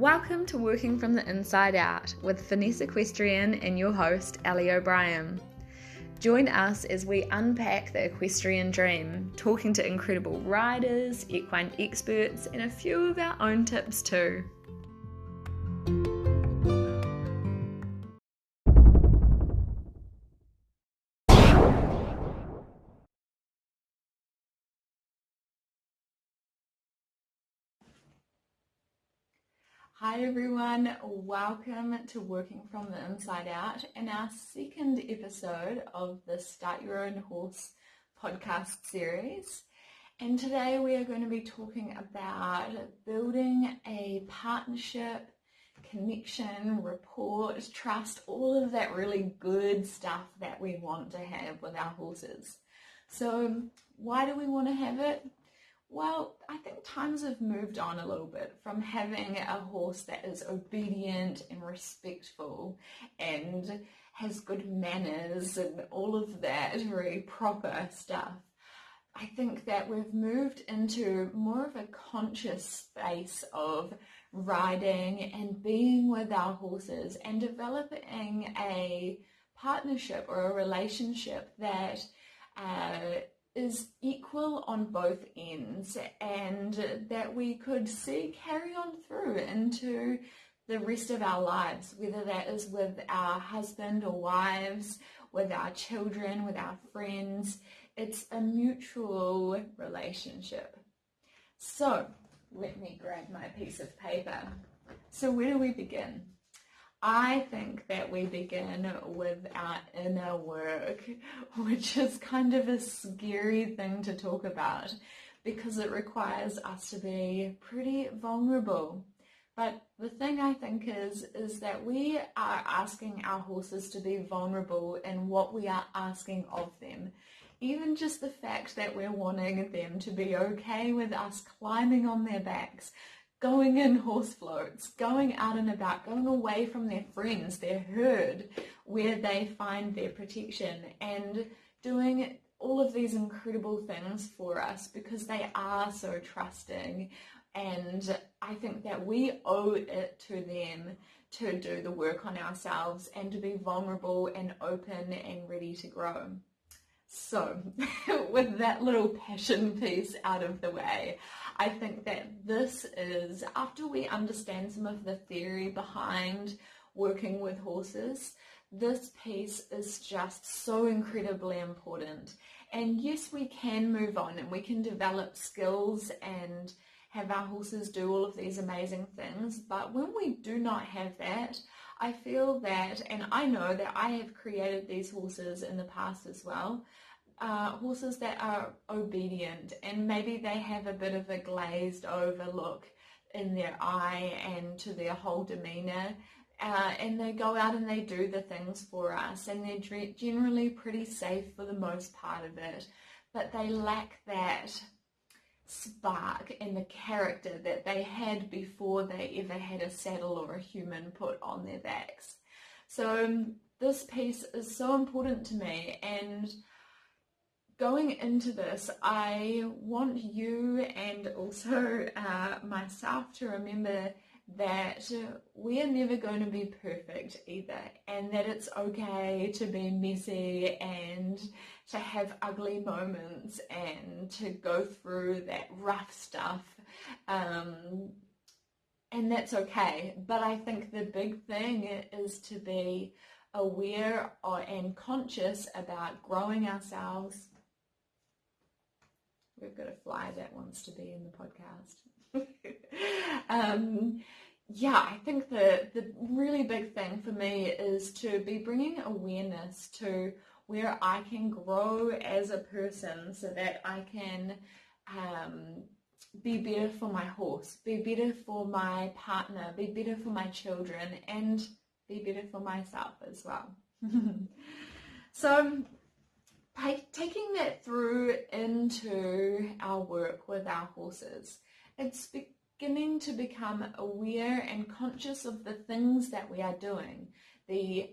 Welcome to Working From The Inside Out with Finesse Equestrian and your host, Ali O'Brien. Join us as we unpack the equestrian dream, talking to incredible riders, equine experts, and a few of our own tips too. Hi everyone, welcome to Working From The Inside Out and our second episode of the Start Your Own Horse podcast series. And today we are going to be talking about building a partnership, connection, rapport, trust, all of that really good stuff that we want to have with our horses. So why do we want to have it? Well, I think times have moved on a little bit from having a horse that is obedient and respectful and has good manners and all of that very proper stuff. I think that we've moved into more of a conscious space of riding and being with our horses and developing a partnership or a relationship that is equal on both ends, and that we could see carry on through into the rest of our lives, whether that is with our husband or wives, with our children, with our friends. It's a mutual relationship. So let me grab my piece of paper. So where do we begin? I think that we begin with our inner work, which is kind of a scary thing to talk about because it requires us to be pretty vulnerable. But the thing I think is that we are asking our horses to be vulnerable in what we are asking of them. Even just the fact that we're wanting them to be okay with us climbing on their backs, going in horse floats, going out and about, going away from their friends, their herd, where they find their protection, and doing all of these incredible things for us because they are so trusting. And I think that we owe it to them to do the work on ourselves and to be vulnerable and open and ready to grow. So with that little passion piece out of the way, I think that this is, after we understand some of the theory behind working with horses, this piece is just so incredibly important. And yes, we can move on and we can develop skills and have our horses do all of these amazing things, but when we do not have that, I feel that, and I know that I have created these horses in the past as well, horses that are obedient, and maybe they have a bit of a glazed over look in their eye and to their whole demeanor, and they go out and they do the things for us, and they're generally pretty safe for the most part of it, but they lack that spark and the character that they had before they ever had a saddle or a human put on their backs. So this piece is so important to me, and going into this, I want you and also myself to remember that we are never going to be perfect either, and that it's okay to be messy and to have ugly moments and to go through that rough stuff, and that's okay. But I think the big thing is to be aware and conscious about growing ourselves. We've got a fly that wants to be in the podcast. I think the really big thing for me is to be bringing awareness to where I can grow as a person so that I can be better for my horse, be better for my partner, be better for my children, and be better for myself as well. So taking that through into our work with our horses, it's beginning to become aware and conscious of the things that we are doing, the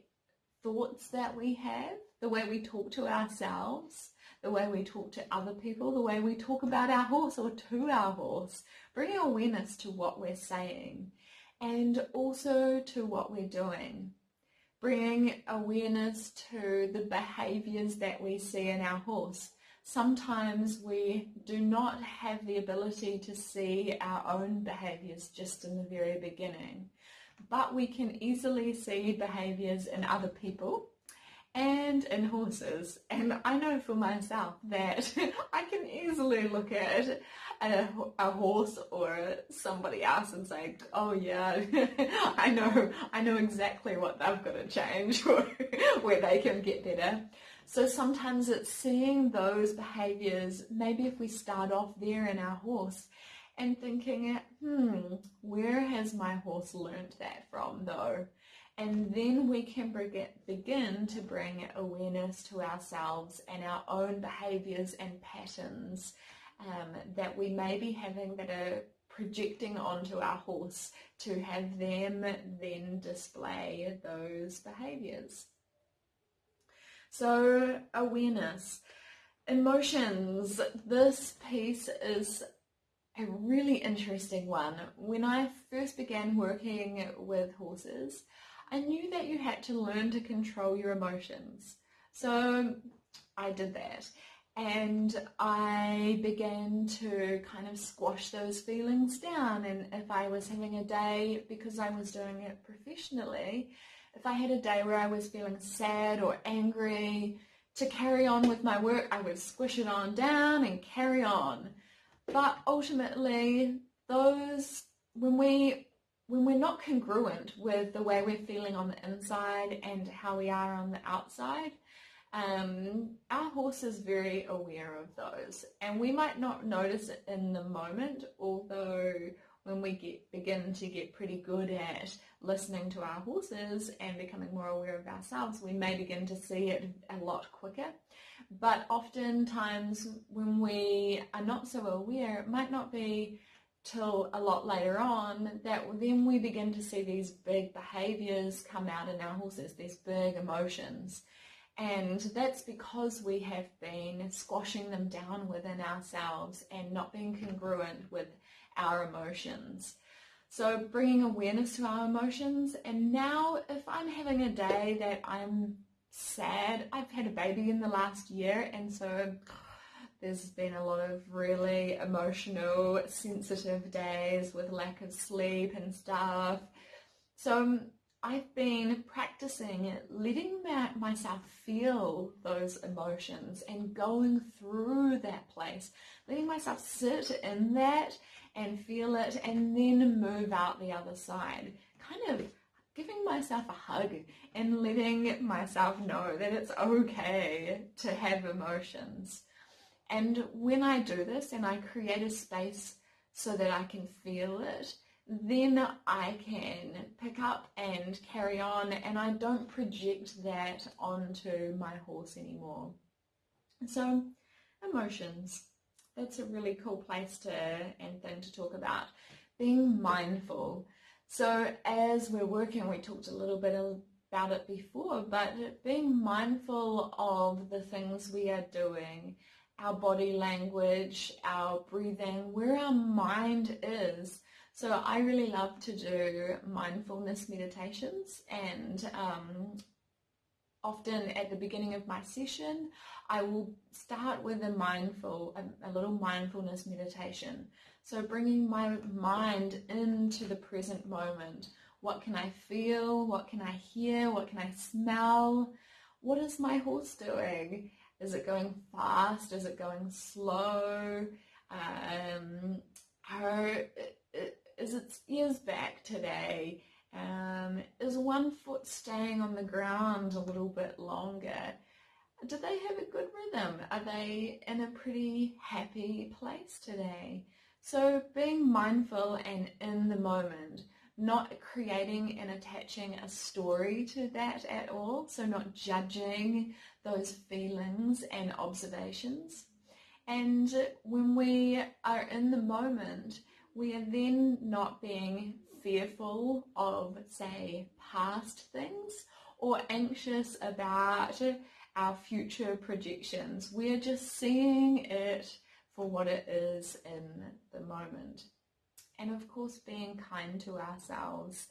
thoughts that we have, the way we talk to ourselves, the way we talk to other people, the way we talk about our horse or to our horse, bringing awareness to what we're saying. and also to what we're doing. Bringing awareness to the behaviors that we see in our horse. Sometimes we do not have the ability to see our own behaviors just in the very beginning, but we can easily see behaviors in other people and in horses. And I know for myself that I can easily look at a horse or somebody else and say, oh yeah, I know exactly what they've got to change or where they can get better. So sometimes it's seeing those behaviors, maybe if we start off there in our horse and thinking, where has my horse learnt that from though? And then we can begin to bring awareness to ourselves and our own behaviours and patterns that we may be having that are projecting onto our horse to have them then display those behaviours. So awareness. Emotions. This piece is a really interesting one. When I first began working with horses, I knew that you had to learn to control your emotions. So I did that, and I began to kind of squash those feelings down. And if I was having a day, because I was doing it professionally, if I had a day where I was feeling sad or angry, to carry on with my work, I would squish it on down and carry on. But ultimately, those, when we're not congruent with the way we're feeling on the inside and how we are on the outside, our horse is very aware of those, and we might not notice it in the moment, although when we begin to get pretty good at listening to our horses and becoming more aware of ourselves, we may begin to see it a lot quicker. But oftentimes when we are not so aware, it might not be till a lot later on that then we begin to see these big behaviors come out in our horses, these big emotions, and that's because we have been squashing them down within ourselves and not being congruent with our emotions. So bringing awareness to our emotions. And now if I'm having a day that I'm sad, I've had a baby in the last year, and so there's been a lot of really emotional, sensitive days with lack of sleep and stuff. So I've been practicing letting myself feel those emotions and going through that place, letting myself sit in that and feel it and then move out the other side, kind of giving myself a hug and letting myself know that it's okay to have emotions. And when I do this and I create a space so that I can feel it, then I can pick up and carry on, and I don't project that onto my horse anymore. So emotions, that's a really cool place to and thing to talk about. Being mindful. So as we're working, we talked a little bit about it before, but being mindful of the things we are doing, our body language, our breathing, where our mind is. So I really love to do mindfulness meditations, and often at the beginning of my session, I will start with a little mindfulness meditation. So bringing my mind into the present moment. What can I feel? What can I hear? What can I smell? What is my horse doing? Is it going fast? Is it going slow? Is its ears back today? Is one foot staying on the ground a little bit longer? Do they have a good rhythm? Are they in a pretty happy place today? So being mindful and in the moment, not creating and attaching a story to that at all, so not judging those feelings and observations. And when we are in the moment, we are then not being fearful of, say, past things or anxious about our future projections. We are just seeing it for what it is in the moment. and of course being kind to ourselves.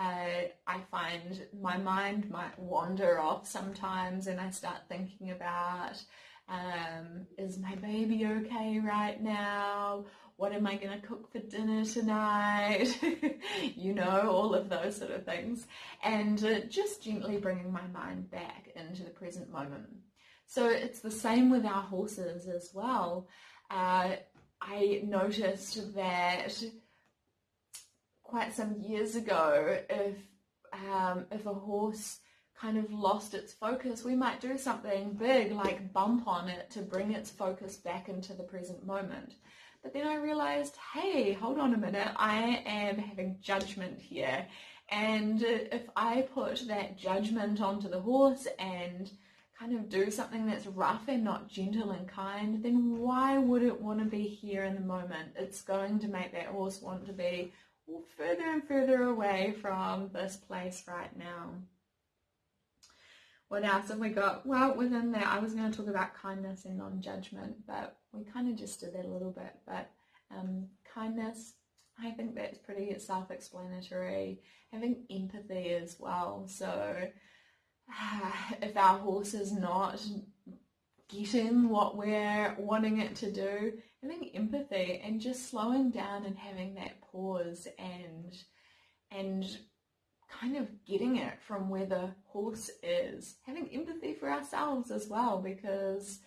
I find my mind might wander off sometimes, and I start thinking about, is my baby okay right now? What am I going to cook for dinner tonight? You know, all of those sort of things. And just gently bringing my mind back into the present moment. So it's the same with our horses as well. I noticed that quite some years ago, if a horse kind of lost its focus, we might do something big like bump on it to bring its focus back into the present moment. But then I realized, hey, hold on a minute, I am having judgment here, and if I put that judgment onto the horse and kind of do something that's rough and not gentle and kind, then why would it want to be here in the moment? It's going to make that horse want to be further and further away from this place right now. What else have we got? Well, within that, I was going to talk about kindness and non-judgment, but we kind of just did that a little bit. But kindness, I think that's pretty self-explanatory. Having empathy as well. So if our horse is not getting what we're wanting it to do, having empathy and just slowing down and having that pause and kind of getting it from where the horse is. Having empathy for ourselves as well, because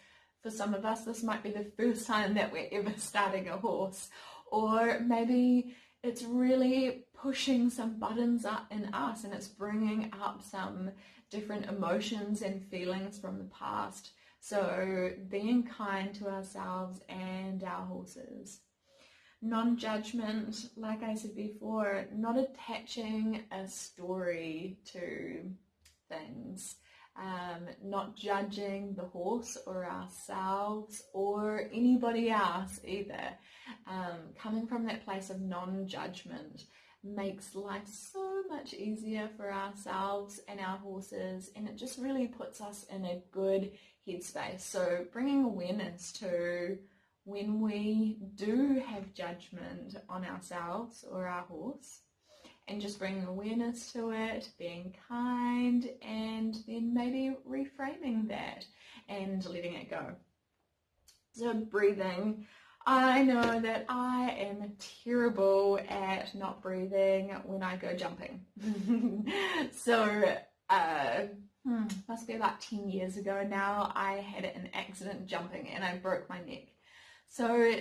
for some of us this might be the first time that we're ever starting a horse, or maybe it's really pushing some buttons up in us and it's bringing up some different emotions and feelings from the past. So being kind to ourselves and our horses. Non-judgment, like I said before, not attaching a story to things, not judging the horse or ourselves or anybody else either. Coming from that place of non-judgment makes life so much easier for ourselves and our horses, and it just really puts us in a good headspace. So bringing awareness to when we do have judgment on ourselves or our horse, and just bringing awareness to it, being kind, and then maybe reframing that and letting it go. So breathing, I know that I am terrible at not breathing when I go jumping. So must be about 10 years ago now, I had an accident jumping and I broke my neck. So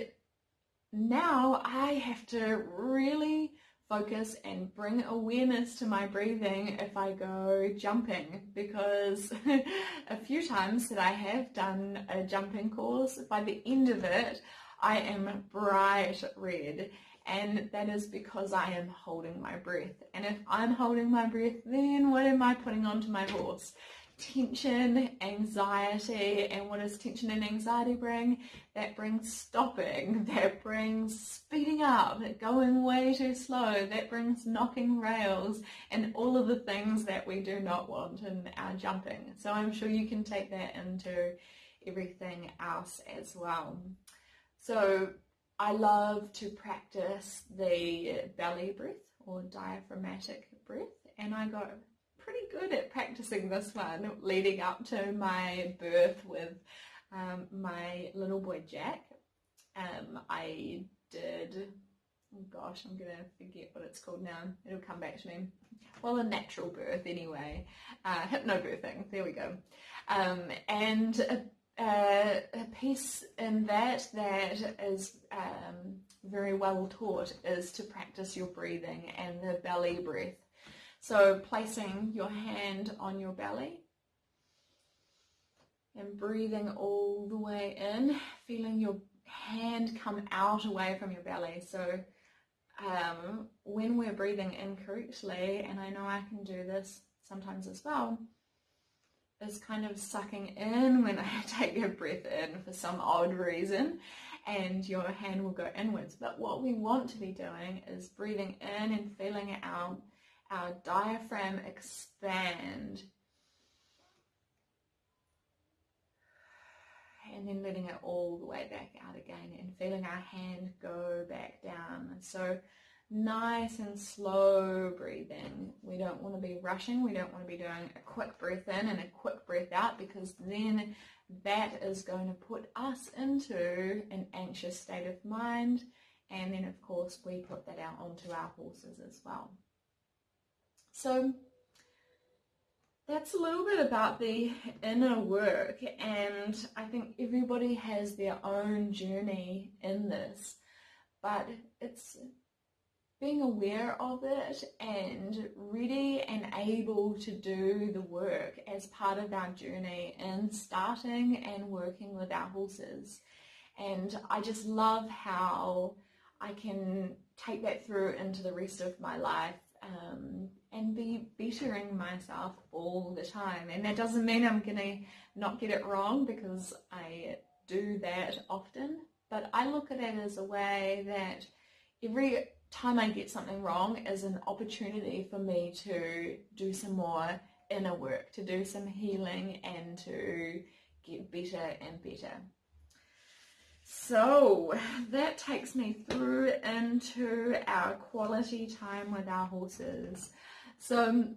now I have to really focus and bring awareness to my breathing if I go jumping, because a few times that I have done a jumping course, by the end of it I am bright red, and that is because I am holding my breath. And if I'm holding my breath, then what am I putting onto my horse? Tension, anxiety. And what does tension and anxiety bring? That brings stopping, that brings speeding up, going way too slow, that brings knocking rails, and all of the things that we do not want in our jumping. So I'm sure you can take that into everything else as well. So I love to practice the belly breath or diaphragmatic breath, and I go pretty good at practicing this one leading up to my birth with my little boy Jack. I did, oh gosh, I'm gonna forget what it's called now, it'll come back to me. Well, a natural birth anyway, hypnobirthing, there we go. And a piece in that is very well taught is to practice your breathing and the belly breath. So placing your hand on your belly and breathing all the way in, feeling your hand come out away from your belly. So when we're breathing incorrectly, and I know I can do this sometimes as well, is kind of sucking in when I take a breath in for some odd reason, and your hand will go inwards. But what we want to be doing is breathing in and feeling our diaphragm expand, and then letting it all the way back out again and feeling our hand go back down. And so nice and slow breathing. We don't want to be rushing. We don't want to be doing a quick breath in and a quick breath out, because then that is going to put us into an anxious state of mind. And then, of course, we put that out onto our horses as well. So that's a little bit about the inner work, and I think everybody has their own journey in this, but it's being aware of it and ready and able to do the work as part of our journey in starting and working with our horses. And I just love how I can take that through into the rest of my life, and be bettering myself all the time. And that doesn't mean I'm gonna not get it wrong, because I do that often, but I look at it as a way that every time I get something wrong is an opportunity for me to do some more inner work, to do some healing and to get better and better. So that takes me through into our quality time with our horses. So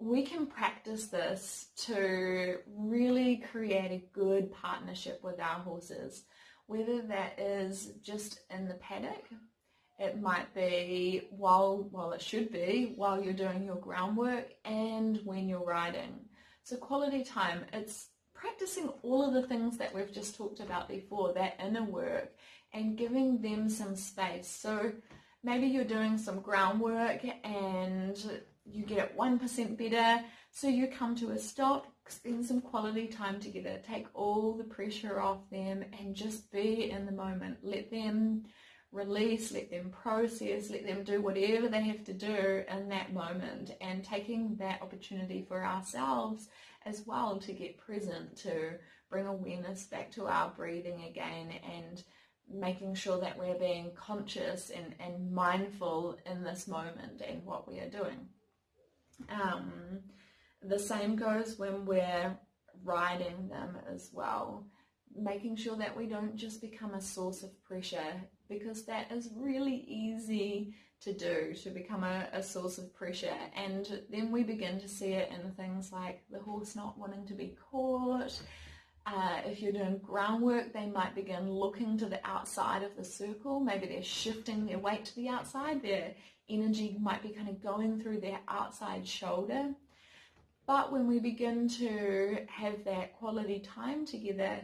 we can practice this to really create a good partnership with our horses, whether that is just in the paddock, it might be while you're doing your groundwork and when you're riding. So quality time, it's practicing all of the things that we've just talked about before, that inner work, and giving them some space. So maybe you're doing some groundwork and you get 1% better, so you come to a stop, spend some quality time together, take all the pressure off them and just be in the moment. Let them release, let them process, let them do whatever they have to do in that moment, and taking that opportunity for ourselves as well to get present, to bring awareness back to our breathing again, and making sure that we're being conscious and mindful in this moment and what we are doing. The same goes when we're riding them as well, making sure that we don't just become a source of pressure, because that is really easy to do, to become a source of pressure. And then we begin to see it in things like the horse not wanting to be caught. If you're doing groundwork, they might begin looking to the outside of the circle. Maybe they're shifting their weight to the outside. Their energy might be kind of going through their outside shoulder. But when we begin to have that quality time together,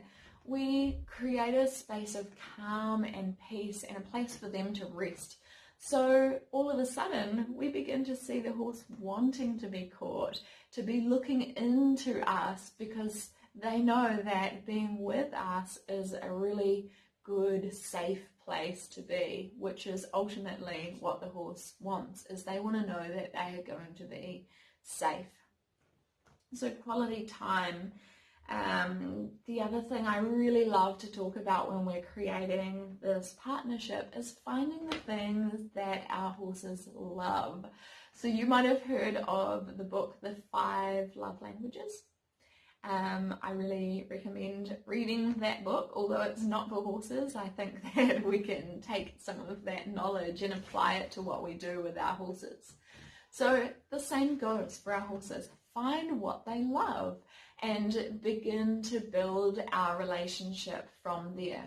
we create a space of calm and peace and a place for them to rest. So all of a sudden, we begin to see the horse wanting to be caught, to be looking into us, because they know that being with us is a really good, safe place to be, which is ultimately what the horse wants, is they want to know that they are going to be safe. So quality time. The other thing I really love to talk about when we're creating this partnership is finding the things that our horses love. So you might have heard of the book, The 5 Love Languages. I really recommend reading that book, although it's not for horses. I think that we can take some of that knowledge and apply it to what we do with our horses. So the same goes for our horses. Find what they love and begin to build our relationship from there.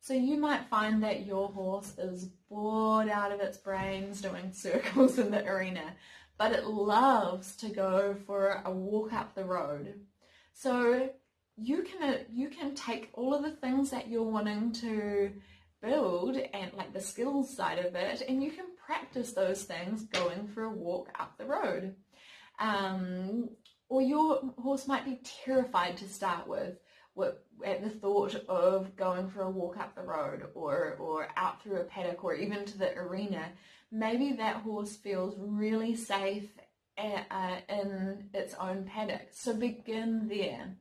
So you might find that your horse is bored out of its brains doing circles in the arena, but it loves to go for a walk up the road. So you can take all of the things that you're wanting to build, and like the skills side of it, and you can practice those things going for a walk up the road. Or your horse might be terrified to start with at the thought of going for a walk up the road or out through a paddock or even to the arena. Maybe that horse feels really safe in its own paddock, so begin there.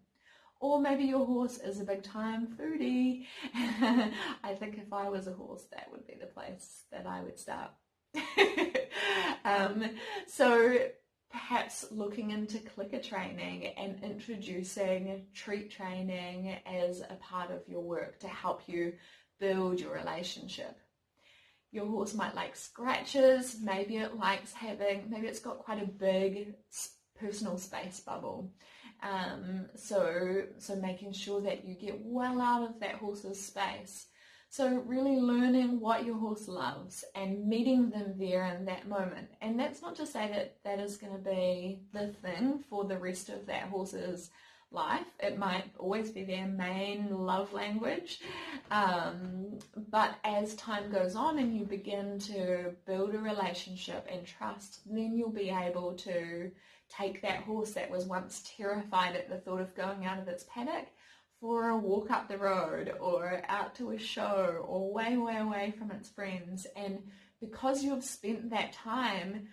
Or maybe your horse is a big time foodie. I think if I was a horse, that would be the place that I would start. So perhaps looking into clicker training and introducing treat training as a part of your work to help you build your relationship. Your horse might like scratches, maybe it likes having, maybe it's got quite a big personal space bubble. So making sure that you get well out of that horse's space. So really learning what your horse loves and meeting them there in that moment. And that's not to say that that is going to be the thing for the rest of that horse's life. It might always be their main love language. But as time goes on and you begin to build a relationship and trust, then you'll be able to take that horse that was once terrified at the thought of going out of its paddock for a walk up the road or out to a show or way, way away from its friends. And because you've spent that time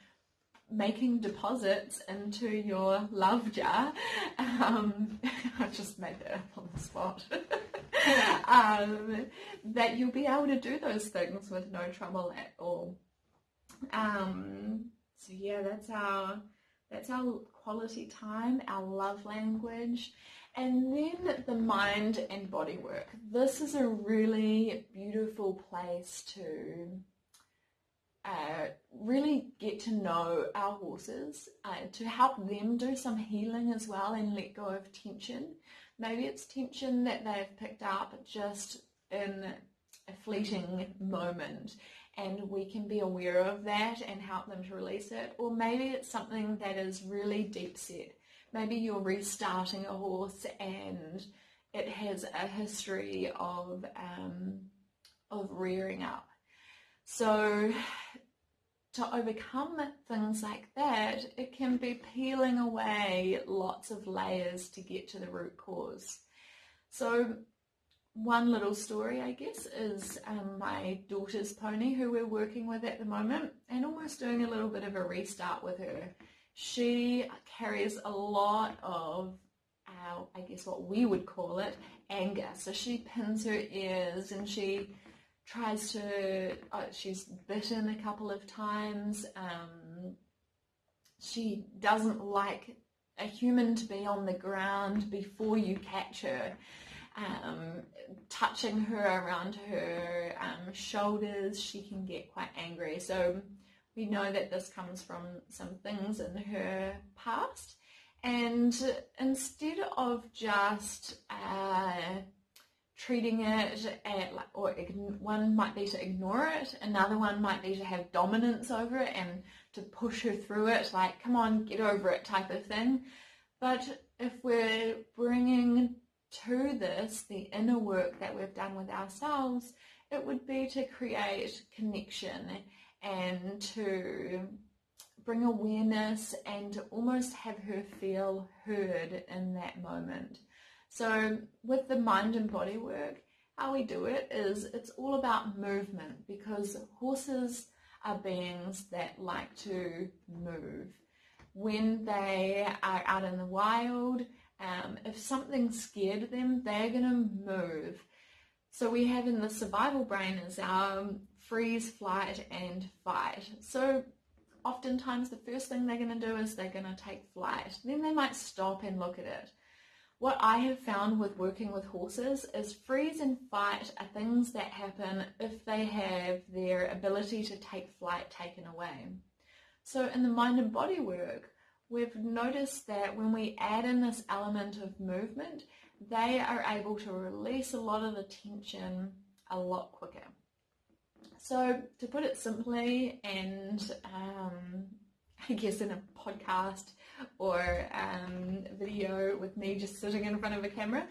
making deposits into your love jar, I just made that up on the spot, that you'll be able to do those things with no trouble at all. So yeah, that's our quality time, our love language. And then the mind and body work. This is a really beautiful place to really get to know our horses, to help them do some healing as well and let go of tension. Maybe it's tension that they've picked up just in a fleeting moment, and we can be aware of that and help them to release it. Or maybe it's something that is really deep set. Maybe you're restarting a horse and it has a history of rearing up. So to overcome things like that, it can be peeling away lots of layers to get to the root cause. So one little story, I guess, is my daughter's pony who we're working with at the moment and almost doing a little bit of a restart with her. She carries a lot of, I guess what we would call it, anger. So she pins her ears and she tries to, she's bitten a couple of times. She doesn't like a human to be on the ground before you catch her. Touching her around her shoulders, she can get quite angry. So we know that this comes from some things in her past, and instead of just treating it, one might be to ignore it, another one might be to have dominance over it and to push her through it, like, come on, get over it type of thing. But if we're bringing to this the inner work that we've done with ourselves, it would be to create connection and to bring awareness and to almost have her feel heard in that moment. So with the mind and body work, how we do it is it's all about movement, because horses are beings that like to move. When they are out in the wild, if something scared them, they're going to move. So we have in the survival brain is our freeze, flight, and fight. So oftentimes the first thing they're going to do is they're going to take flight. Then they might stop and look at it. What I have found with working with horses is freeze and fight are things that happen if they have their ability to take flight taken away. So in the mind and body work, we've noticed that when we add in this element of movement, they are able to release a lot of the tension a lot quicker. So to put it simply, and I guess in a podcast or video with me just sitting in front of a camera,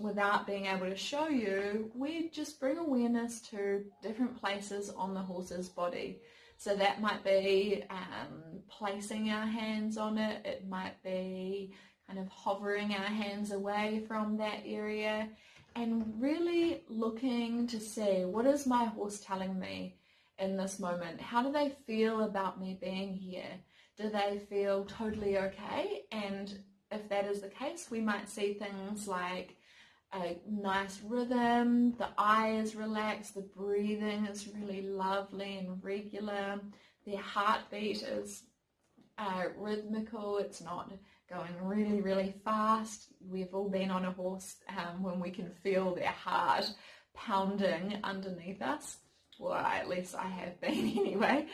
without being able to show you, we just bring awareness to different places on the horse's body. So that might be placing our hands on it, it might be kind of hovering our hands away from that area, and really looking to see, what is my horse telling me in this moment? How do they feel about me being here? Do they feel totally okay? And if that is the case, we might see things like a nice rhythm, the eye is relaxed, the breathing is really lovely and regular, their heartbeat is rhythmical, it's not going really, really fast. We've all been on a horse when we can feel their heart pounding underneath us, or at least I have been anyway.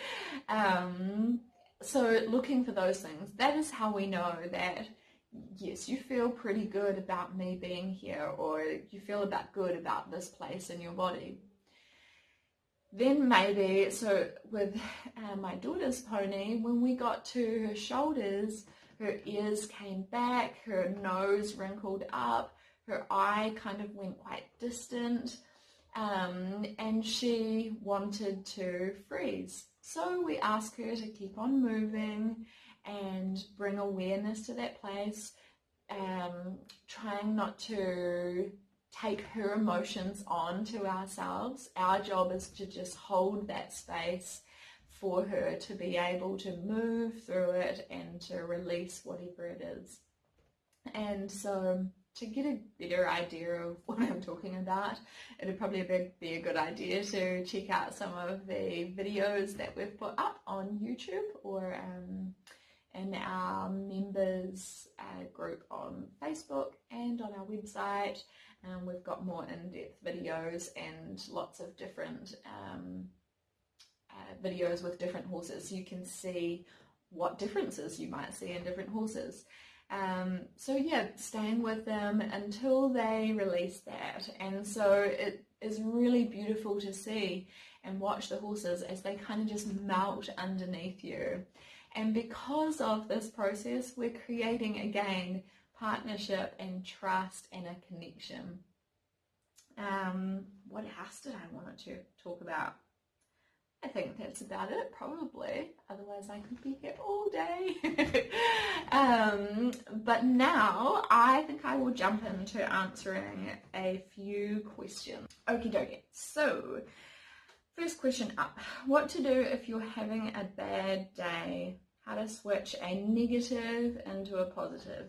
So looking for those things, that is how we know that, yes, you feel pretty good about me being here, or you feel good about this place in your body. Then maybe, so with my daughter's pony, when we got to her shoulders, her ears came back, her nose wrinkled up, her eye kind of went quite distant, and she wanted to freeze. So we asked her to keep on moving and bring awareness to that place, trying not to take her emotions on to ourselves. Our job is to just hold that space for her to be able to move through it and to release whatever it is. And so to get a better idea of what I'm talking about, it would probably be a good idea to check out some of the videos that we've put up on YouTube, or in our members group on Facebook and on our website. We've got more in-depth videos and lots of different videos with different horses. You can see what differences you might see in different horses. So yeah, staying with them until they release that. And so it is really beautiful to see and watch the horses as they kind of just melt underneath you. And because of this process, we're creating again partnership and trust and a connection. What else did I want to talk about? I think that's about it, probably, otherwise I could be here all day. But now I think I will jump into answering a few questions. Okie dokie. So first question up, what to do if you're having a bad day, how to switch a negative into a positive.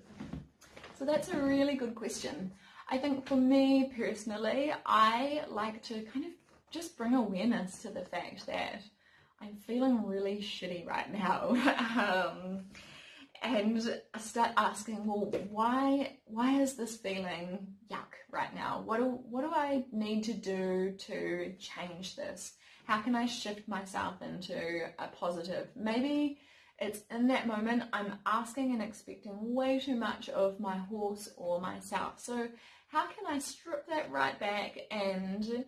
So that's a really good question. I think for me personally, I like to kind of just bring awareness to the fact that I'm feeling really shitty right now, and start asking, well, why is this feeling yuck right now? What do I need to do to change this? How can I shift myself into a positive? Maybe it's in that moment I'm asking and expecting way too much of my horse or myself. So how can I strip that right back and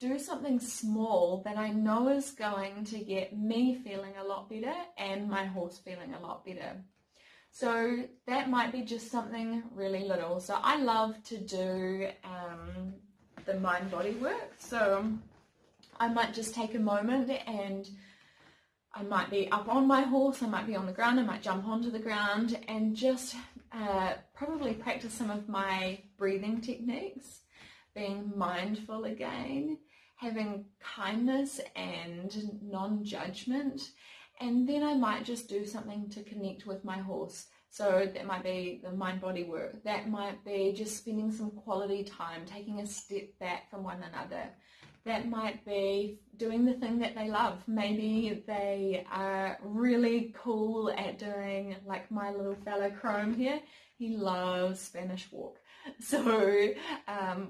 do something small that I know is going to get me feeling a lot better and my horse feeling a lot better? So that might be just something really little. So I love to do the mind body work. So I might just take a moment, and I might be up on my horse, I might be on the ground, I might jump onto the ground, and just probably practice some of my breathing techniques, being mindful again, having kindness and non-judgment. And then I might just do something to connect with my horse. So that might be the mind-body work. That might be just spending some quality time, taking a step back from one another. That might be doing the thing that they love. Maybe they are really cool at doing, like my little fella Chrome here, he loves Spanish walk. So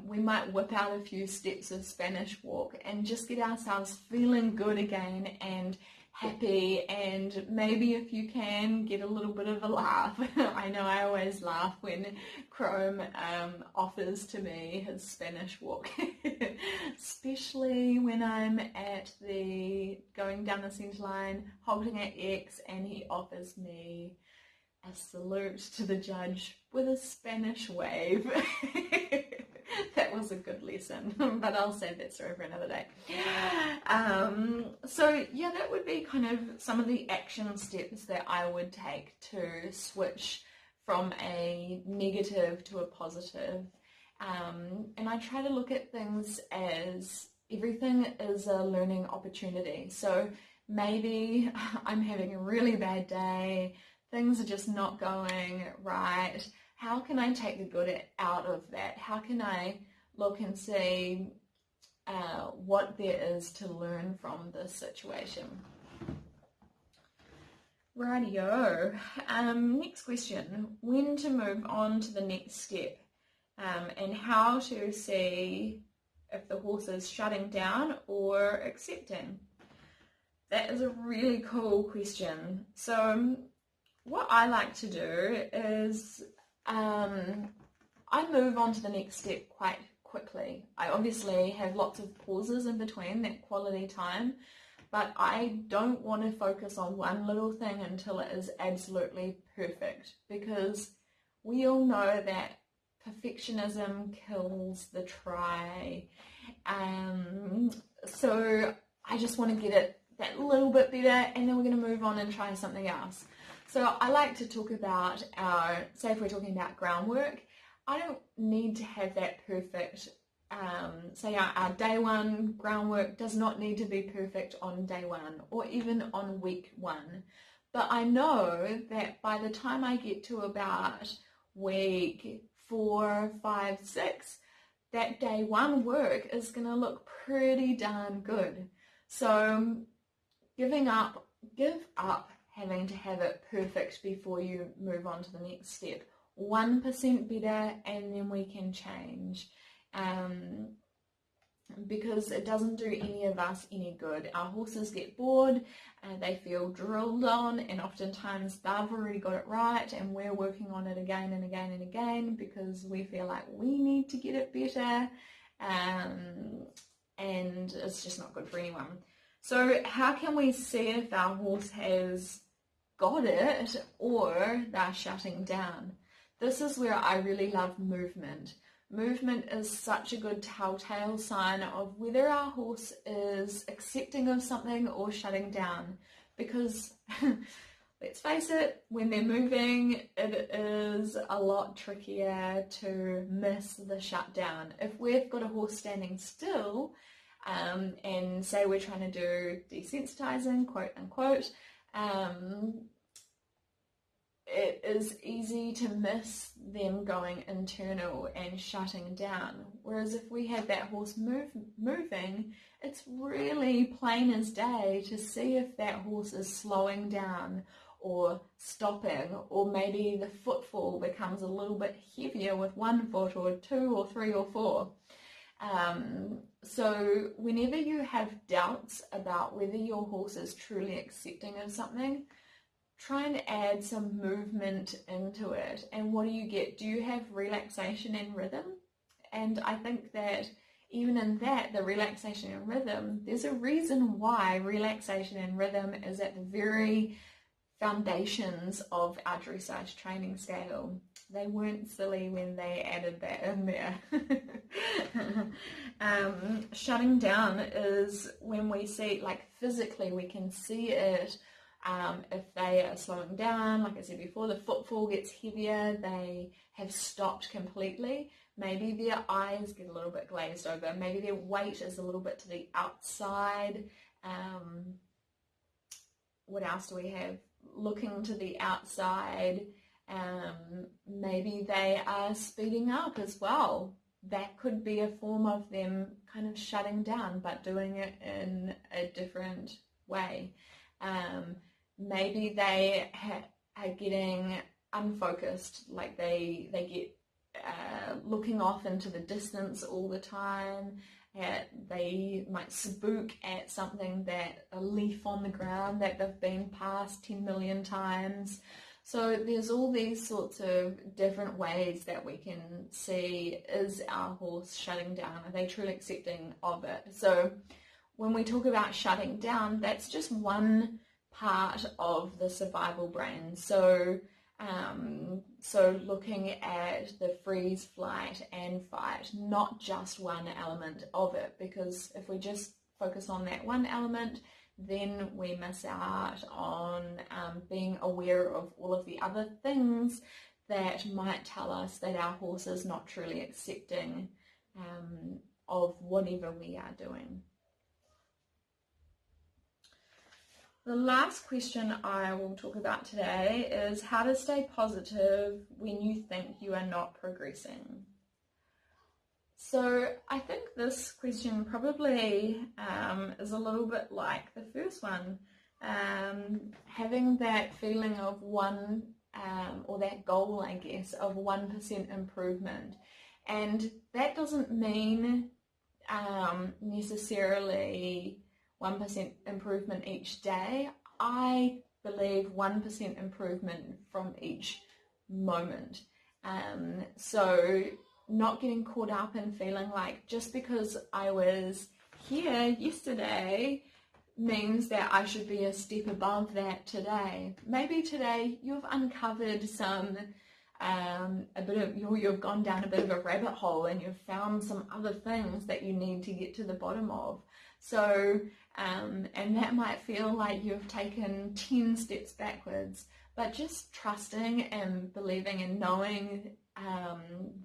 we might whip out a few steps of Spanish walk and just get ourselves feeling good again and happy, and maybe if you can, get a little bit of a laugh. I know I always laugh when Chrome offers to me his Spanish walk, especially when I'm at the going down the centre line, halting at X, and he offers me a salute to the judge with a Spanish wave. That was a good lesson, but I'll save that story for another day. So yeah, that would be kind of some of the action steps that I would take to switch from a negative to a positive. And I try to look at things as everything is a learning opportunity. So maybe I'm having a really bad day, things are just not going right. How can I take the good out of that? How can I look and see what there is to learn from this situation? Rightio. Next question, when to move on to the next step, and how to see if the horse is shutting down or accepting? That is a really cool question. So what I like to do is I move on to the next step quite quickly. I obviously have lots of pauses in between, that quality time, but I don't want to focus on one little thing until it is absolutely perfect, because we all know that perfectionism kills the try. So I just want to get it that little bit better, and then we're going to move on and try something else. So I like to talk about our, say if we're talking about groundwork, I don't need to have that perfect, say our day one groundwork does not need to be perfect on day one or even on week one. But I know that by the time I get to about week 4, 5, 6, that day one work is going to look pretty darn good. So give up having to have it perfect before you move on to the next step. 1% better, and then we can change, because it doesn't do any of us any good. Our horses get bored, they feel drilled on, and oftentimes they've already got it right and we're working on it again and again and again because we feel like we need to get it better, and it's just not good for anyone. So how can we see if our horse has got it or they're shutting down? This is where I really love movement. Movement is such a good telltale sign of whether our horse is accepting of something or shutting down, because let's face it, when they're moving, it is a lot trickier to miss the shutdown. If we've got a horse standing still, and say we're trying to do desensitizing, quote unquote, it is easy to miss them going internal and shutting down. Whereas if we have that horse moving, it's really plain as day to see if that horse is slowing down or stopping, or maybe the footfall becomes a little bit heavier with one foot or two or three or four. So whenever you have doubts about whether your horse is truly accepting of something, try and add some movement into it. And what do you get? Do you have relaxation and rhythm? And I think that even in that, the relaxation and rhythm, there's a reason why relaxation and rhythm is at the very foundations of our dressage training scale. They weren't silly when they added that in there. Shutting down is when we see, like physically we can see it, if they are slowing down, like I said before, the footfall gets heavier, they have stopped completely, maybe their eyes get a little bit glazed over, maybe their weight is a little bit to the outside. What else do we have? Looking to the outside, maybe they are speeding up as well. That could be a form of them kind of shutting down, but doing it in a different way. Maybe they are getting unfocused, like they get looking off into the distance all the time. They might spook at something, that a leaf on the ground that they've been past 10 million times. So there's all these sorts of different ways that we can see, is our horse shutting down? Are they truly accepting of it? So when we talk about shutting down, that's just one part of the survival brain. So so looking at the freeze, flight and fight, not just one element of it, because if we just focus on that one element, then we miss out on being aware of all of the other things that might tell us that our horse is not truly accepting of whatever we are doing. The last question I will talk about today is how to stay positive when you think you are not progressing. So I think this question probably is a little bit like the first one. having that feeling of one, or that goal, I guess, of 1% improvement. And that doesn't mean necessarily 1% improvement each day. I believe 1% improvement from each moment. So not getting caught up in feeling like just because I was here yesterday means that I should be a step above that today. Maybe today you've uncovered some you've gone down a bit of a rabbit hole and you've found some other things that you need to get to the bottom of. So and that might feel like you've taken 10 steps backwards, but just trusting and believing and knowing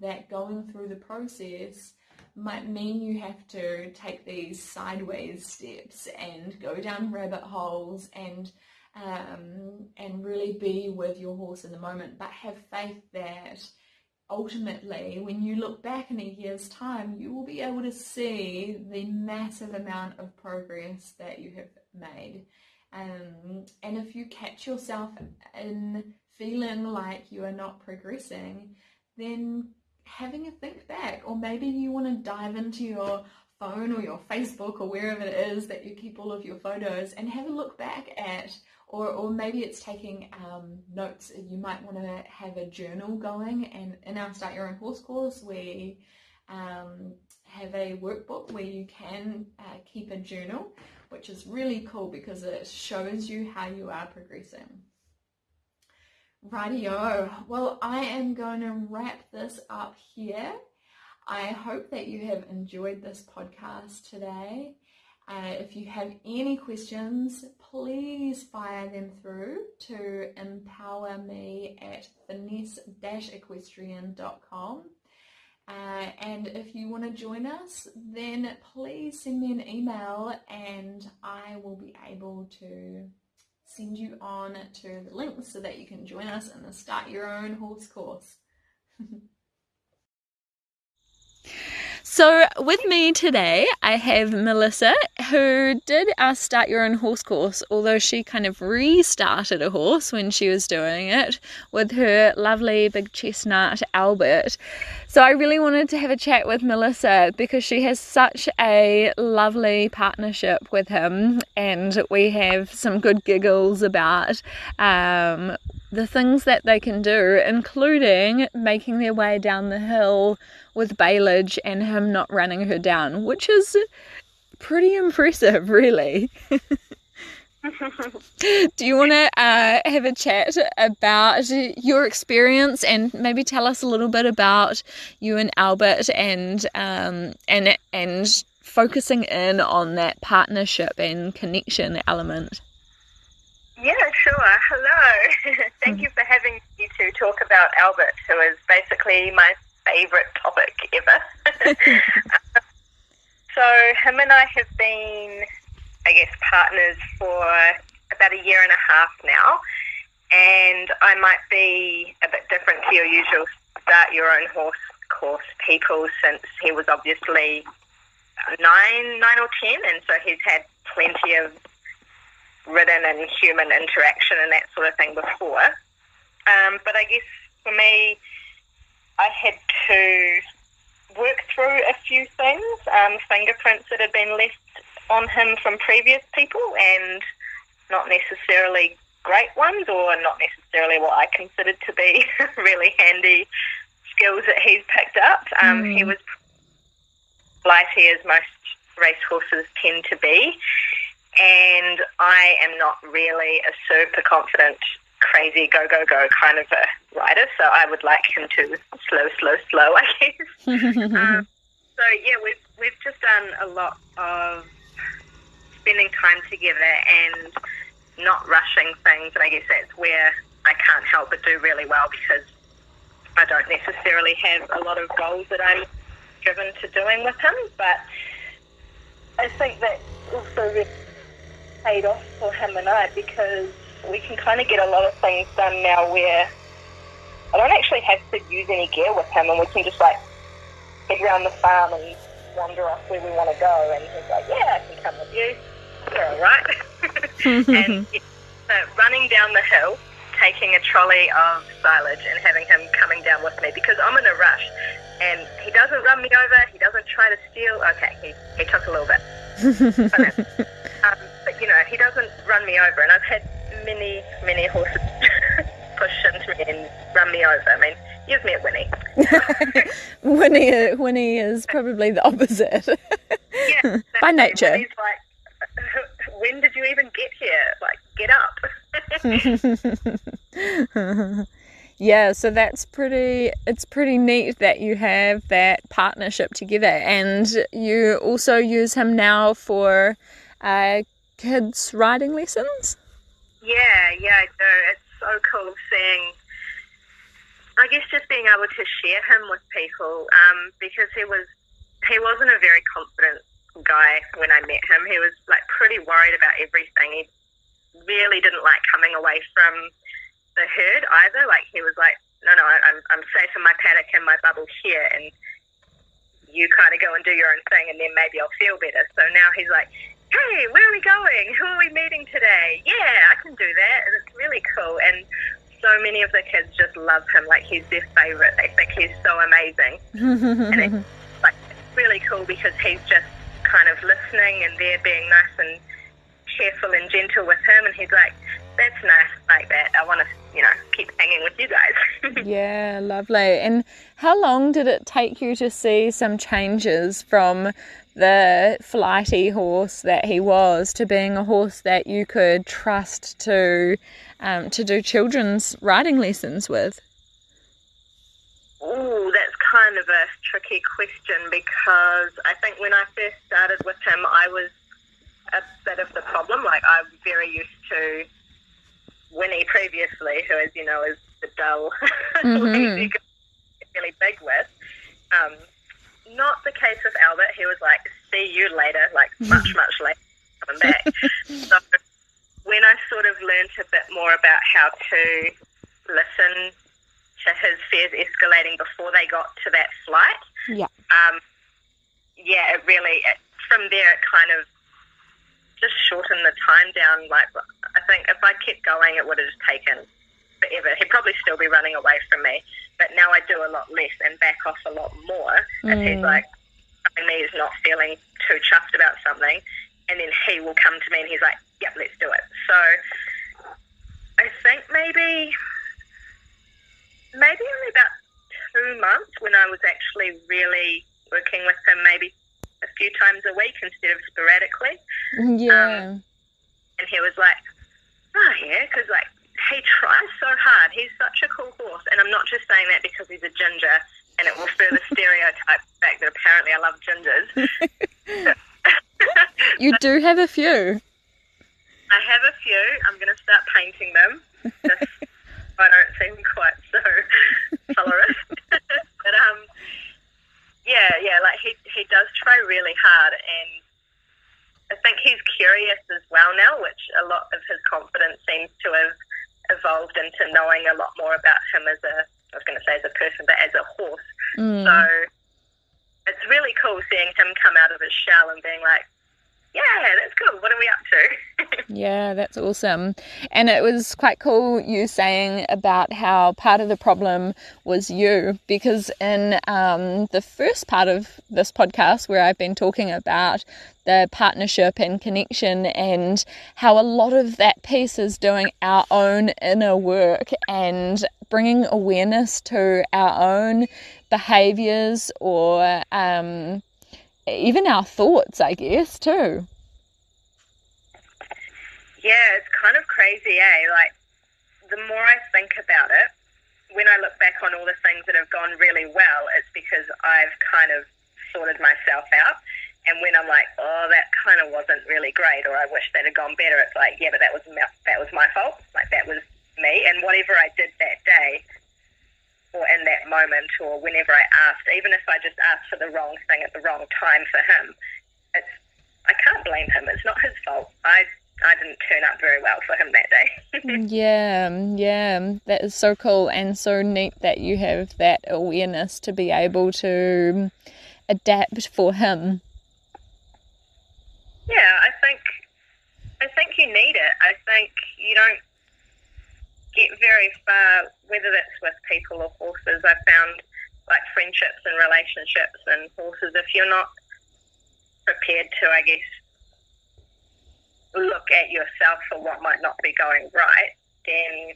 that going through the process might mean you have to take these sideways steps and go down rabbit holes and really be with your horse in the moment, but have faith that ultimately when you look back in a year's time you will be able to see the massive amount of progress that you have made. And if you catch yourself in feeling like you are not progressing, then having a think back, or maybe you want to dive into your phone or your Facebook or wherever it is that you keep all of your photos and have a look back at, or maybe it's taking notes. You might want to have a journal going, and in our Start Your Own Horse course we have a workbook where you can keep a journal, which is really cool because it shows you how you are progressing. Rightio, well, I am going to wrap this up here. I hope that you have enjoyed this podcast today. If you have any questions, please fire them through to empowerme@finesse-equestrian.com. And if you want to join us, then please send me an email and I will be able to send you on to the links so that you can join us in the Start Your Own Horse course. So with me today I have Melissa, who did our Start Your Own Horse course, although she kind of restarted a horse when she was doing it with her lovely big chestnut Albert. So I really wanted to have a chat with Melissa because she has such a lovely partnership with him, and we have some good giggles about the things that they can do, including making their way down the hill with bailage and him not running her down, which is pretty impressive, really. Do you want to have a chat about your experience and maybe tell us a little bit about you and Albert and focusing in on that partnership and connection element? Yeah, sure. Hello. Thank you for having me to talk about Albert, who is basically my favourite topic ever. So him and I have been, I guess, partners for about 1.5 years now, and I might be a bit different to your usual Start Your Own Horse course people, since he was obviously 9 or 10, and so he's had plenty of ridden and human interaction and that sort of thing before. But I guess for me, I had to work through a few things, fingerprints that had been left on him from previous people, and not necessarily great ones, or not necessarily what I considered to be really handy skills that he's picked up. He was blighty, as most racehorses tend to be, and I am not really a super confident, crazy, go, go, go kind of a rider, so I would like him to slow, slow, slow, I guess. So, yeah, we've just done a lot of spending time together and not rushing things, and I guess that's where I can't help but do really well, because I don't necessarily have a lot of goals that I'm driven to doing with him, but I think that also really paid off for him and I, because we can kind of get a lot of things done now where I don't actually have to use any gear with him, and we can just like head around the farm and wander off where we want to go, and he's like, yeah, I can come with you, you're alright. And running down the hill, taking a trolley of silage and having him coming down with me, because I'm in a rush and he doesn't run me over, he doesn't try to steal. Okay, he took a little bit. Okay. But you know, he doesn't run me over, and I've had many, many horses push into me and run me over. I mean, you've met Winnie. Winnie is probably the opposite. Yeah, by nature. Winnie's like, when did you even get here? Like, get up. Yeah, so that's pretty. It's pretty neat that you have that partnership together, and you also use him now for kids riding lessons. Yeah, I do. It's so cool seeing. I guess just being able to share him with people, because he wasn't a very confident guy when I met him. He was like pretty worried about everything. He really didn't like coming away from the herd either. Like, he was like, no, I'm safe in my paddock and my bubble here, and you kind of go and do your own thing, and then maybe I'll feel better. So now he's like, hey, where are we going? Who are we meeting today? Yeah, I can do that. And it's really cool. And so many of the kids just love him. Like, he's their favourite. They think he's so amazing. And it's, like, it's really cool because he's just kind of listening, and they're being nice and cheerful and gentle with him. And he's like, that's nice, like that. I want to, you know, keep hanging with you guys. Yeah, lovely. And how long did it take you to see some changes from the flighty horse that he was to being a horse that you could trust to do children's riding lessons with? Oh, that's kind of a tricky question, because I think when I first started with him, I was a bit of the problem. Like, I'm very used to Winnie previously, who, as you know, is the dull, lazy girl really big with. Not the case with Albert. He was like, see you later, like much later, coming back. So when I sort of learned a bit more about how to listen to his fears escalating before they got to that flight, it really, from there it kind of just shortened the time down. Like, I think if I kept going, it would have just taken forever. He'd probably still be running away from me, but now I do a lot less and back off a lot more. And he's like, I mean, he's not feeling too chuffed about something, and then he will come to me and he's like, yep, let's do it. So I think maybe only about 2 months when I was actually really working with him, maybe a few times a week instead of sporadically. Yeah. And he was like, oh yeah, because like, he tries so hard. He's such a cool horse. And I'm not just saying that because he's a ginger and it will further stereotype the fact that apparently I love gingers. You do have a few. I have a few. I'm going to start painting them. Just, I don't seem quite so colourist. But, like he does try really hard, and I think he's curious as well now, which a lot of his confidence seems to have evolved into knowing a lot more about him as a person, but as a horse. So it's really cool seeing him come out of his shell and being like, yeah, that's cool, what are we up to? Yeah, that's awesome. And it was quite cool you saying about how part of the problem was you, because in the first part of this podcast where I've been talking about the partnership and connection and how a lot of that piece is doing our own inner work and bringing awareness to our own behaviours or even our thoughts, I guess, too. Yeah, it's kind of crazy, eh? Like, the more I think about it, when I look back on all the things that have gone really well, it's because I've kind of sorted myself out. And when I'm like, oh, that kind of wasn't really great, or I wish that had gone better, it's like, yeah, but that was my fault. Like, that was me. And whatever I did that day or in that moment or whenever I asked, even if I just asked for the wrong thing at the wrong time for him, I can't blame him. It's not his fault. I didn't turn up very well for him that day. Yeah, that is so cool and so neat that you have that awareness to be able to adapt for him. Yeah, I think you you need it. I think you don't get very far, whether that's with people or horses. I've found, like, friendships and relationships and horses, if you're not prepared to, I guess, look at yourself for what might not be going right, then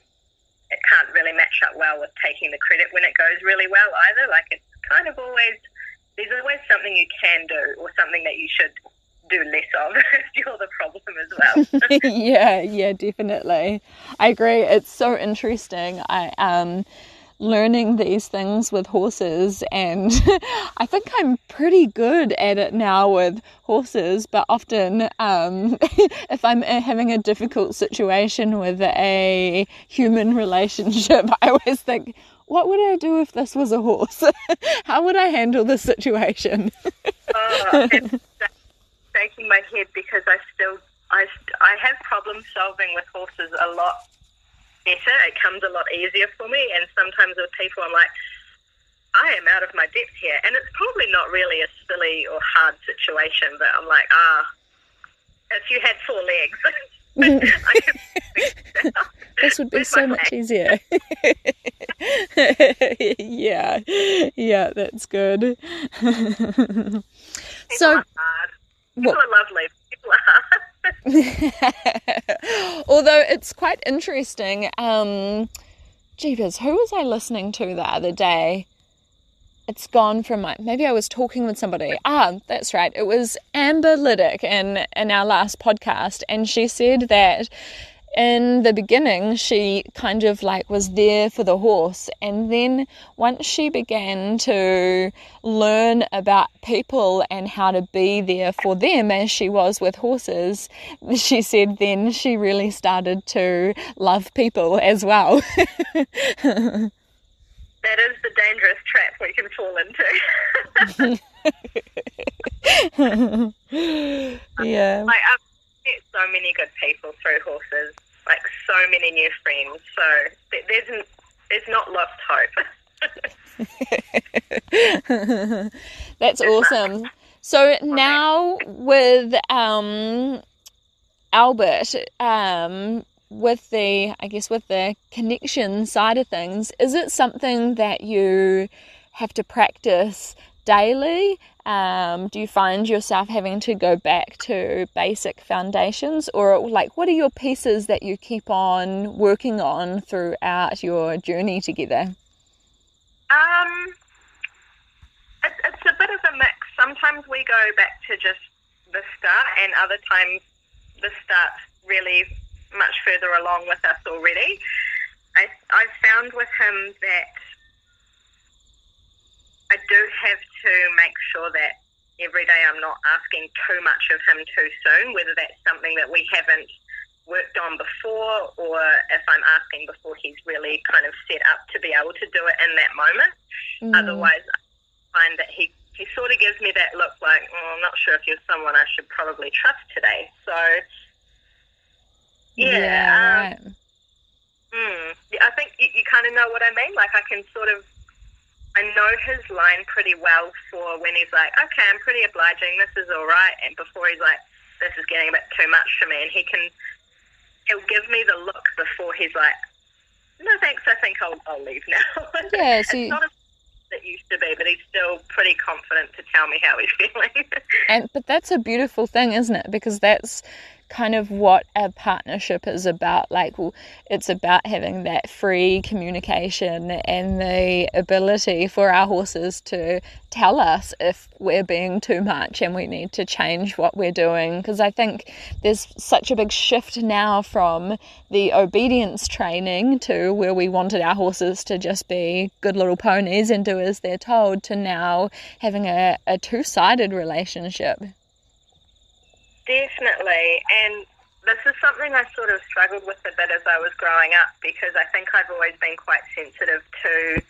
it can't really match up well with taking the credit when it goes really well either. Like, it's kind of always, there's always something you can do or something that you should do less of if you're the problem as well. yeah, definitely. I agree. It's so interesting. I learning these things with horses, and I think I'm pretty good at it now with horses, but often if I'm having a difficult situation with a human relationship, I always think, what would I do if this was a horse? How would I handle this situation? Oh, it's shaking my head because I have problem solving with horses a lot better. It comes a lot easier for me, and sometimes with people I'm like, I am out of my depth here, and it's probably not really a silly or hard situation, but I'm like, if you had four legs, I could fix it out. This would be so much easier. yeah, that's good. So, people are lovely. People are hard. Although it's quite interesting, jeebus, who was I listening to the other day? It's gone from my, maybe I was talking with somebody. That's right. It was Amber Liddick in our last podcast, and she said that in the beginning she kind of like was there for the horse, and then once she began to learn about people and how to be there for them as she was with horses, she said then she really started to love people as well. That is the dangerous trap we can fall into. Yeah. Get so many good people through horses, like so many new friends, so there's not lost hope. That's awesome. So now with Albert, with the, I guess, with the connection side of things, is it something that you have to practice daily? Do you find yourself having to go back to basic foundations, or like what are your pieces that you keep on working on throughout your journey together? It's a bit of a mix. Sometimes we go back to just the start, and other times the start's really much further along with us already. I've found with him that I do have to make sure that every day I'm not asking too much of him too soon, whether that's something that we haven't worked on before, or if I'm asking before he's really kind of set up to be able to do it in that moment. Otherwise, I find that he sort of gives me that look like, I'm not sure if you're someone I should probably trust today. So, yeah. I think you kind of know what I mean. Like, I can sort of, I know his line pretty well for when he's like, okay, I'm pretty obliging, this is all right, and before he's like, this is getting a bit too much for me, and he'll give me the look before he's like, no thanks, I think I'll leave now. Yeah, so it's not as it used to be, but he's still pretty confident to tell me how he's feeling. But that's a beautiful thing, isn't it? Because that's kind of what a partnership is about. Like, well, it's about having that free communication and the ability for our horses to tell us if we're being too much and we need to change what we're doing, because I think there's such a big shift now from the obedience training to where we wanted our horses to just be good little ponies and do as they're told, to now having a two-sided relationship. Definitely, and this is something I sort of struggled with a bit as I was growing up, because I think I've always been quite sensitive to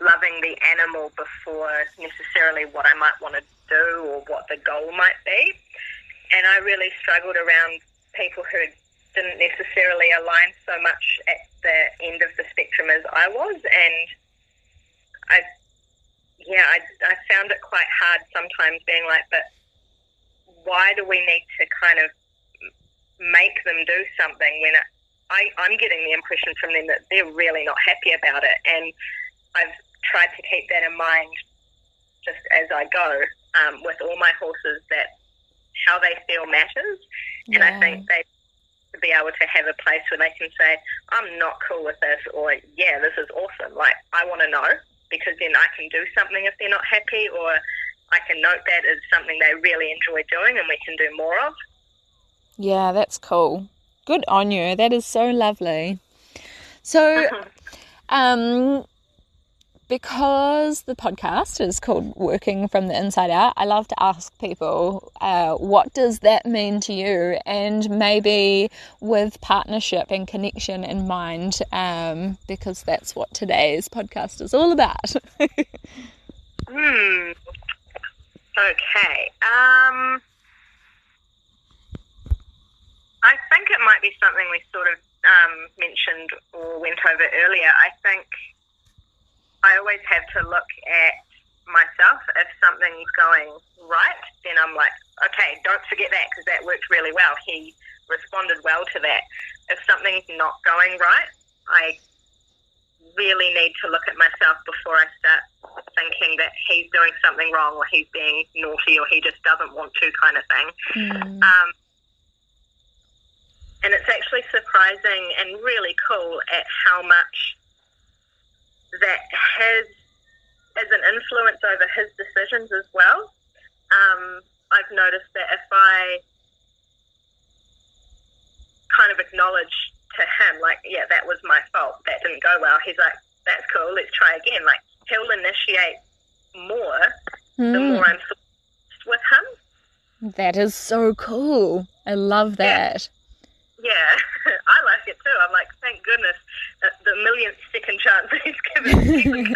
loving the animal before necessarily what I might want to do or what the goal might be. And I really struggled around people who didn't necessarily align so much at the end of the spectrum as I was, and I found it quite hard sometimes being like, but why do we need to kind of make them do something when I'm getting the impression from them that they're really not happy about it. And I've tried to keep that in mind just as I go with all my horses, that how they feel matters. Yeah. And I think they to be able to have a place where they can say, I'm not cool with this, or, yeah, this is awesome. Like, I want to know, because then I can do something if they're not happy, or I can note that as something they really enjoy doing and we can do more of. Yeah, that's cool. Good on you. That is so lovely. So, because the podcast is called Working From The Inside Out, I love to ask people, what does that mean to you? And maybe with partnership and connection in mind, because that's what today's podcast is all about. Okay. I think it might be something we sort of mentioned or went over earlier. I think I always have to look at myself. If something's going right, then I'm like, okay, don't forget that, because that worked really well. He responded well to that. If something's not going right, I really need to look at myself before I start thinking that he's doing something wrong, or he's being naughty, or he just doesn't want to, kind of thing. Mm. And it's actually surprising and really cool at how much that has as an influence over his decisions as well. I've noticed that if I kind of acknowledge to him, like, yeah, that was my fault, that didn't go well, he's like, that's cool, let's try again. Like, he'll initiate more the more I'm with him. That is so cool. I love that. Yeah, I like it too. I'm like, thank goodness, the millionth second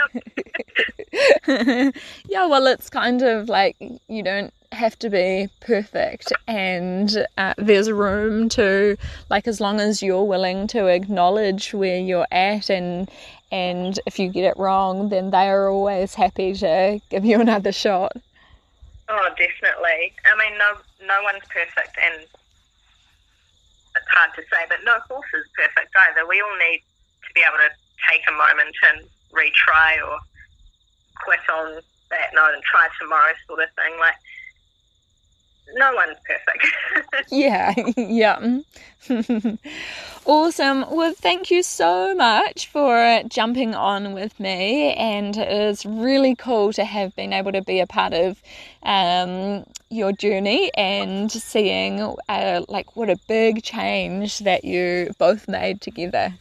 chance he's given. Yeah, well, it's kind of like you don't have to be perfect, and there's room to, like, as long as you're willing to acknowledge where you're at, and if you get it wrong, then they are always happy to give you another shot. Oh, definitely. I mean, no one's perfect, and it's hard to say, but no horse is perfect either. We all need to be able to take a moment and retry, or quit on that note and try tomorrow, sort of thing. Like, no one's perfect. Yeah. Awesome. Well, thank you so much for jumping on with me, and it's really cool to have been able to be a part of your journey, and seeing like what a big change that you both made together.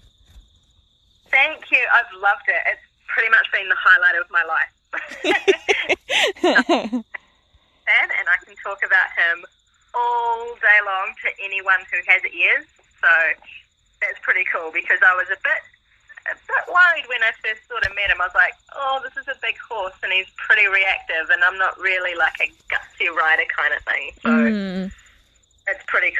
Thank you. I've loved it. It's pretty much been the highlight of my life. And I can talk about him all day long to anyone who has ears, so that's pretty cool, because I was a bit worried when I first sort of met him. I was like, oh, this is a big horse and he's pretty reactive, and I'm not really like a gutsy rider kind of thing, so it's pretty cool.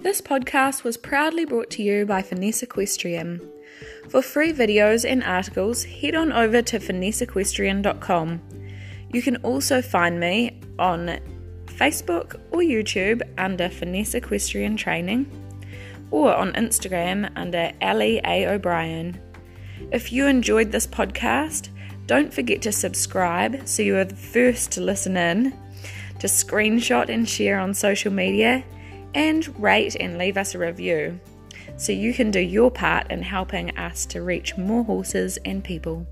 This podcast was proudly brought to you by Finesse Equestrian. For free videos and articles, head on over to finesseequestrian.com. You can also find me on Facebook or YouTube under Finesse Equestrian Training, or on Instagram under Ali A. O'Brien. If you enjoyed this podcast, don't forget to subscribe so you are the first to listen in, to screenshot and share on social media, and rate and leave us a review so you can do your part in helping us to reach more horses and people.